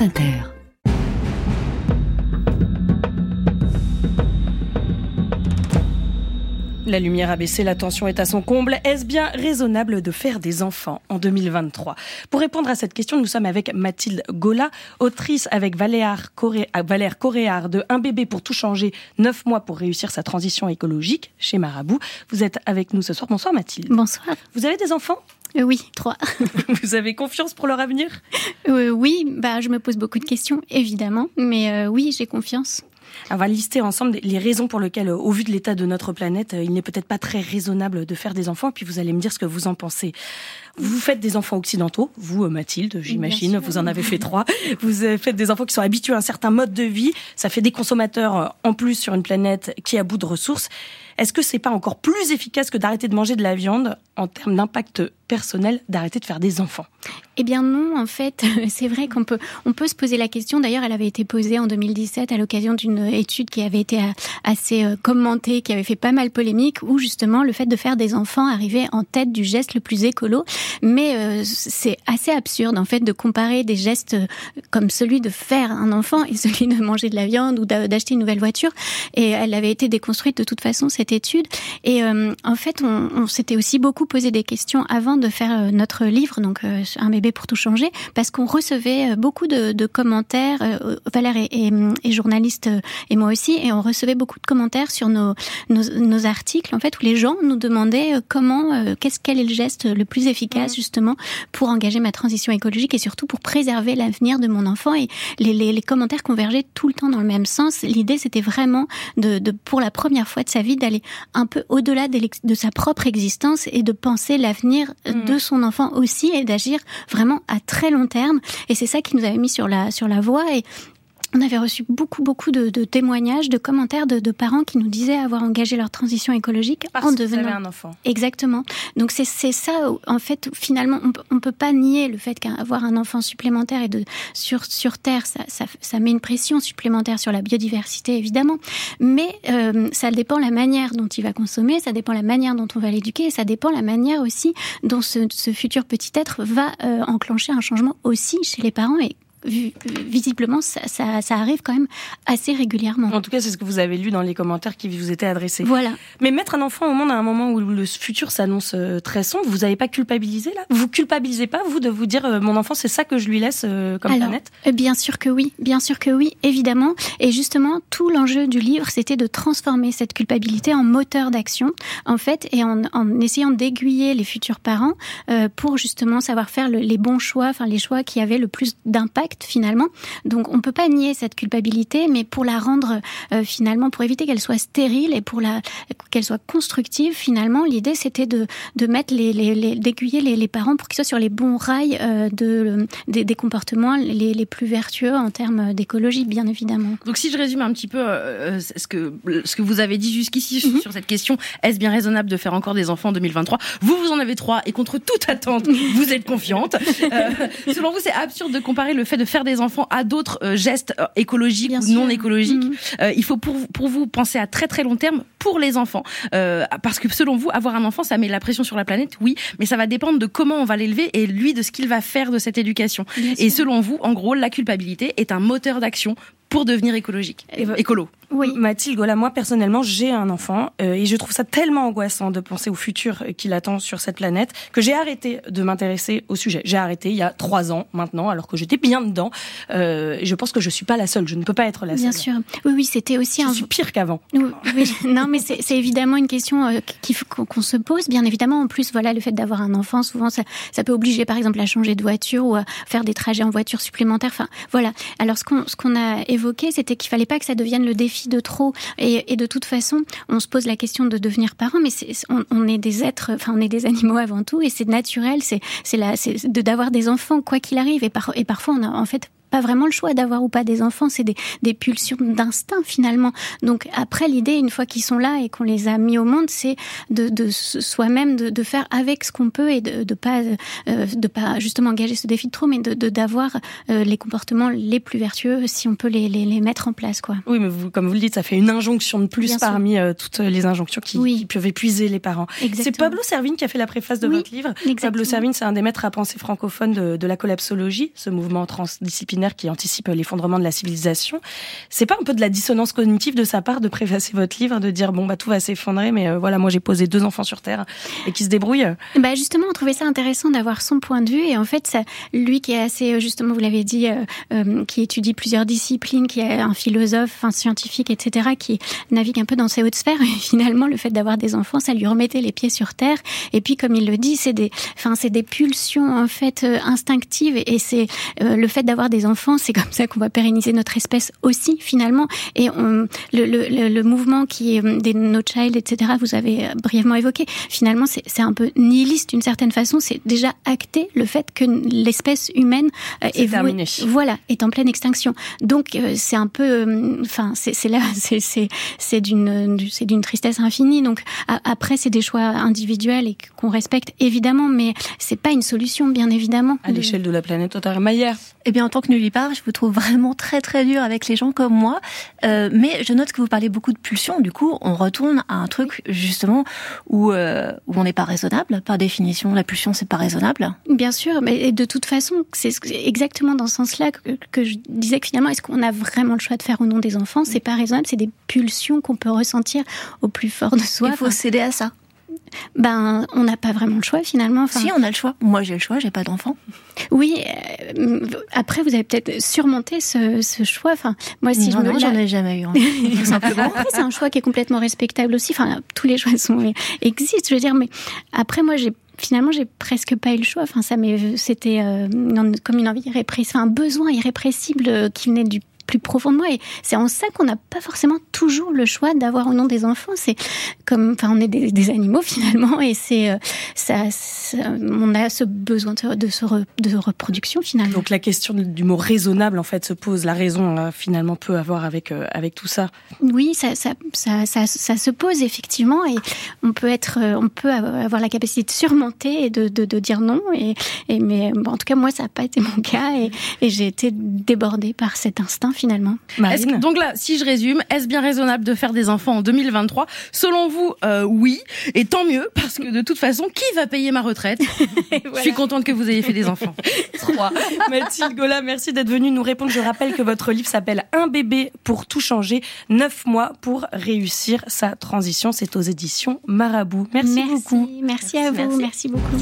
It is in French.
France Inter. La lumière a baissé, la tension est à son comble. Est-ce bien raisonnable de faire des enfants en 2023 ? Pour répondre à cette question, nous sommes avec Mathilde Gola, autrice avec Valère Corréard de Un bébé pour tout changer, 9 mois pour réussir sa transition écologique chez Marabout. Vous êtes avec nous ce soir. Bonsoir Mathilde. Bonsoir. Vous avez des enfants ? Oui, 3. Vous avez confiance pour leur avenir ? Oui, je me pose beaucoup de questions, évidemment. Mais oui, j'ai confiance. On va lister ensemble les raisons pour lesquelles, au vu de l'état de notre planète, il n'est peut-être pas très raisonnable de faire des enfants. Puis vous allez me dire ce que vous en pensez. Vous faites des enfants occidentaux, vous Mathilde, j'imagine, vous en avez fait 3. Vous faites des enfants qui sont habitués à un certain mode de vie. Ça fait des consommateurs en plus sur une planète qui est à bout de ressources. Est-ce que c'est pas encore plus efficace que d'arrêter de manger de la viande en termes d'impact personnel, d'arrêter de faire des enfants ? Eh bien non, en fait, c'est vrai qu'on peut se poser la question. D'ailleurs, elle avait été posée en 2017 à l'occasion d'une étude qui avait été assez commentée, qui avait fait pas mal polémique, où justement le fait de faire des enfants arrivait en tête du geste le plus écolo. Mais c'est assez absurde, en fait, de comparer des gestes comme celui de faire un enfant et celui de manger de la viande ou d'acheter une nouvelle voiture. Et elle avait été déconstruite de toute façon, cette étude. Et en fait, on s'était aussi beaucoup posé des questions avant de faire notre livre, donc Un bébé pour tout changer, parce qu'on recevait beaucoup de commentaires. Valère est journaliste et moi aussi, et on recevait beaucoup de commentaires sur nos articles, en fait, où les gens nous demandaient quel est le geste le plus efficace justement pour engager ma transition écologique et surtout pour préserver l'avenir de mon enfant. Et les commentaires convergeaient tout le temps dans le même sens. L'idée, c'était vraiment de pour la première fois de sa vie d'aller un peu au-delà de sa propre existence et de penser l'avenir de son enfant aussi et d'agir vraiment à très long terme. Et c'est ça qui nous avait mis sur la voie. Et on avait reçu beaucoup de témoignages, de commentaires de parents qui nous disaient avoir engagé leur transition écologique en devenant... Parce qu'ils avaient un enfant. Exactement. Donc c'est ça, en fait, finalement, on peut pas nier le fait qu'avoir un enfant supplémentaire et sur Terre, ça met une pression supplémentaire sur la biodiversité, évidemment. Mais ça dépend la manière dont il va consommer, ça dépend la manière dont on va l'éduquer, et ça dépend la manière aussi dont ce futur petit être va enclencher un changement aussi chez les parents et visiblement, ça arrive quand même assez régulièrement. En tout cas, c'est ce que vous avez lu dans les commentaires qui vous étaient adressés. Voilà. Mais mettre un enfant au monde à un moment où le futur s'annonce très sombre, vous n'avez pas culpabilisé là ? Vous culpabilisez pas, vous, de vous dire mon enfant, c'est ça que je lui laisse comme planète ? Bien sûr que oui, évidemment. Et justement, tout l'enjeu du livre, c'était de transformer cette culpabilité en moteur d'action, en fait, et en essayant d'aiguiller les futurs parents pour justement savoir faire les bons choix, enfin les choix qui avaient le plus d'impact finalement. Donc on ne peut pas nier cette culpabilité, mais pour la rendre finalement, pour éviter qu'elle soit stérile et qu'elle soit constructive finalement, l'idée c'était de mettre d'aiguiller les parents pour qu'ils soient sur les bons rails des comportements les plus vertueux en termes d'écologie, bien évidemment. Donc si je résume un petit peu ce que vous avez dit jusqu'ici sur cette question, est-ce bien raisonnable de faire encore des enfants en 2023 ? Vous en avez 3 et contre toute attente, vous êtes confiante. Selon vous, c'est absurde de comparer le fait de faire des enfants à d'autres gestes écologiques bien ou sûr. Non écologiques. Il faut pour vous penser à très très long terme pour les enfants. Parce que selon vous, avoir un enfant, ça met la pression sur la planète, oui, mais ça va dépendre de comment on va l'élever et lui de ce qu'il va faire de cette éducation. Bien et sûr. Selon vous, en gros, la culpabilité est un moteur d'action pour devenir écologique, écolo. Oui, Mathilde Gola, moi personnellement, j'ai un enfant et je trouve ça tellement angoissant de penser au futur qui l'attend sur cette planète que j'ai arrêté de m'intéresser au sujet. J'ai arrêté il y a 3 ans maintenant, alors que j'étais bien dedans. Je pense que je suis pas la seule, je ne peux pas être la seule. Bien sûr. Oui, c'était aussi Je suis pire qu'avant. Oui. Non, mais c'est évidemment une question qu'on se pose, bien évidemment. En plus, voilà, le fait d'avoir un enfant, souvent, ça peut obliger, par exemple, à changer de voiture ou à faire des trajets en voiture supplémentaires. Enfin, voilà. Alors, ce qu'on a évoqué, c'était qu'il fallait pas que ça devienne le défi de trop. Et de toute façon, on se pose la question de devenir parent, mais on est des êtres, enfin, on est des animaux avant tout, et c'est naturel, d'avoir des enfants, quoi qu'il arrive. Et parfois, on a, en fait, pas vraiment le choix d'avoir ou pas des enfants, c'est des pulsions d'instinct finalement. Donc après, l'idée, une fois qu'ils sont là et qu'on les a mis au monde, c'est de soi-même de faire avec ce qu'on peut et de pas justement engager ce défi de trop, mais d'avoir les comportements les plus vertueux si on peut les mettre en place, quoi. Oui, mais comme vous le dites, ça fait une injonction de plus bien parmi toutes les injonctions qui peuvent épuiser les parents. Exactement. C'est Pablo Servigne qui a fait la préface de votre livre. Exactement. Pablo Servigne, c'est un des maîtres à penser francophones de la collapsologie, ce mouvement transdisciplinaire imaginaire qui anticipe l'effondrement de la civilisation. C'est pas un peu de la dissonance cognitive de sa part de préfacer votre livre, de dire bon bah tout va s'effondrer, mais voilà, moi j'ai posé 2 enfants sur Terre et qui se débrouillent. Bah justement, on trouvait ça intéressant d'avoir son point de vue, et en fait ça, lui qui est assez, justement vous l'avez dit, qui étudie plusieurs disciplines, qui est un philosophe, un scientifique, etc., qui navigue un peu dans ces hautes sphères, et finalement le fait d'avoir des enfants, ça lui remettait les pieds sur terre. Et puis comme il le dit, c'est des pulsions en fait instinctives, et c'est le fait d'avoir des enfants, c'est comme ça qu'on va pérenniser notre espèce aussi finalement. Et le mouvement qui est des No Child, etc., vous avez brièvement évoqué, finalement c'est un peu nihiliste d'une certaine façon, c'est déjà acté le fait que l'espèce humaine est en pleine extinction. Donc c'est un peu, enfin c'est d'une tristesse infinie. Donc après c'est des choix individuels et qu'on respecte évidemment, mais c'est pas une solution bien évidemment à l'échelle de la planète entière. Eh bien, en tant que nullipare, je vous trouve vraiment très très dur avec les gens comme moi, mais je note que vous parlez beaucoup de pulsions. Du coup, on retourne à un truc justement où on n'est pas raisonnable. Par définition, la pulsion c'est pas raisonnable. Bien sûr, mais de toute façon, c'est exactement dans ce sens-là que je disais que finalement, est-ce qu'on a vraiment le choix de faire ou non des enfants ? C'est pas raisonnable, c'est des pulsions qu'on peut ressentir au plus fort de soi. Il faut céder à ça. Ben, on n'a pas vraiment le choix finalement. Enfin, si, on a le choix. Moi, j'ai le choix, j'ai pas d'enfant. Oui, après, vous avez peut-être surmonté ce choix. Enfin, moi, si non, j'en ai jamais eu. Hein. Simplement. C'est un choix qui est complètement respectable aussi. Enfin, tous les choix existent, je veux dire. Mais après, moi, j'ai presque pas eu le choix. Enfin, c'était comme une envie irrépressible, un besoin irrépressible qui venait du plus profond de moi, et c'est en ça qu'on n'a pas forcément toujours le choix d'avoir ou non des enfants. C'est comme, enfin, on est des animaux finalement, et c'est on a ce besoin de reproduction finalement. Donc la question du mot raisonnable en fait se pose. La raison finalement peut avoir avec tout ça. Oui, ça se pose effectivement, et on peut avoir la capacité de surmonter et de dire non. Mais bon, en tout cas moi ça n'a pas été mon cas, et j'ai été débordée par cet instinct. Finalement. Donc là, si je résume, est-ce bien raisonnable de faire des enfants en 2023 ? Selon vous, oui. Et tant mieux, parce que de toute façon, qui va payer ma retraite ? Voilà. Je suis contente que vous ayez fait des enfants. 3. Mathilde Gola, merci d'être venue nous répondre. Je rappelle que votre livre s'appelle « Un bébé pour tout changer, 9 mois pour réussir sa transition ». C'est aux éditions Marabout. Merci beaucoup. Merci à vous. Merci beaucoup.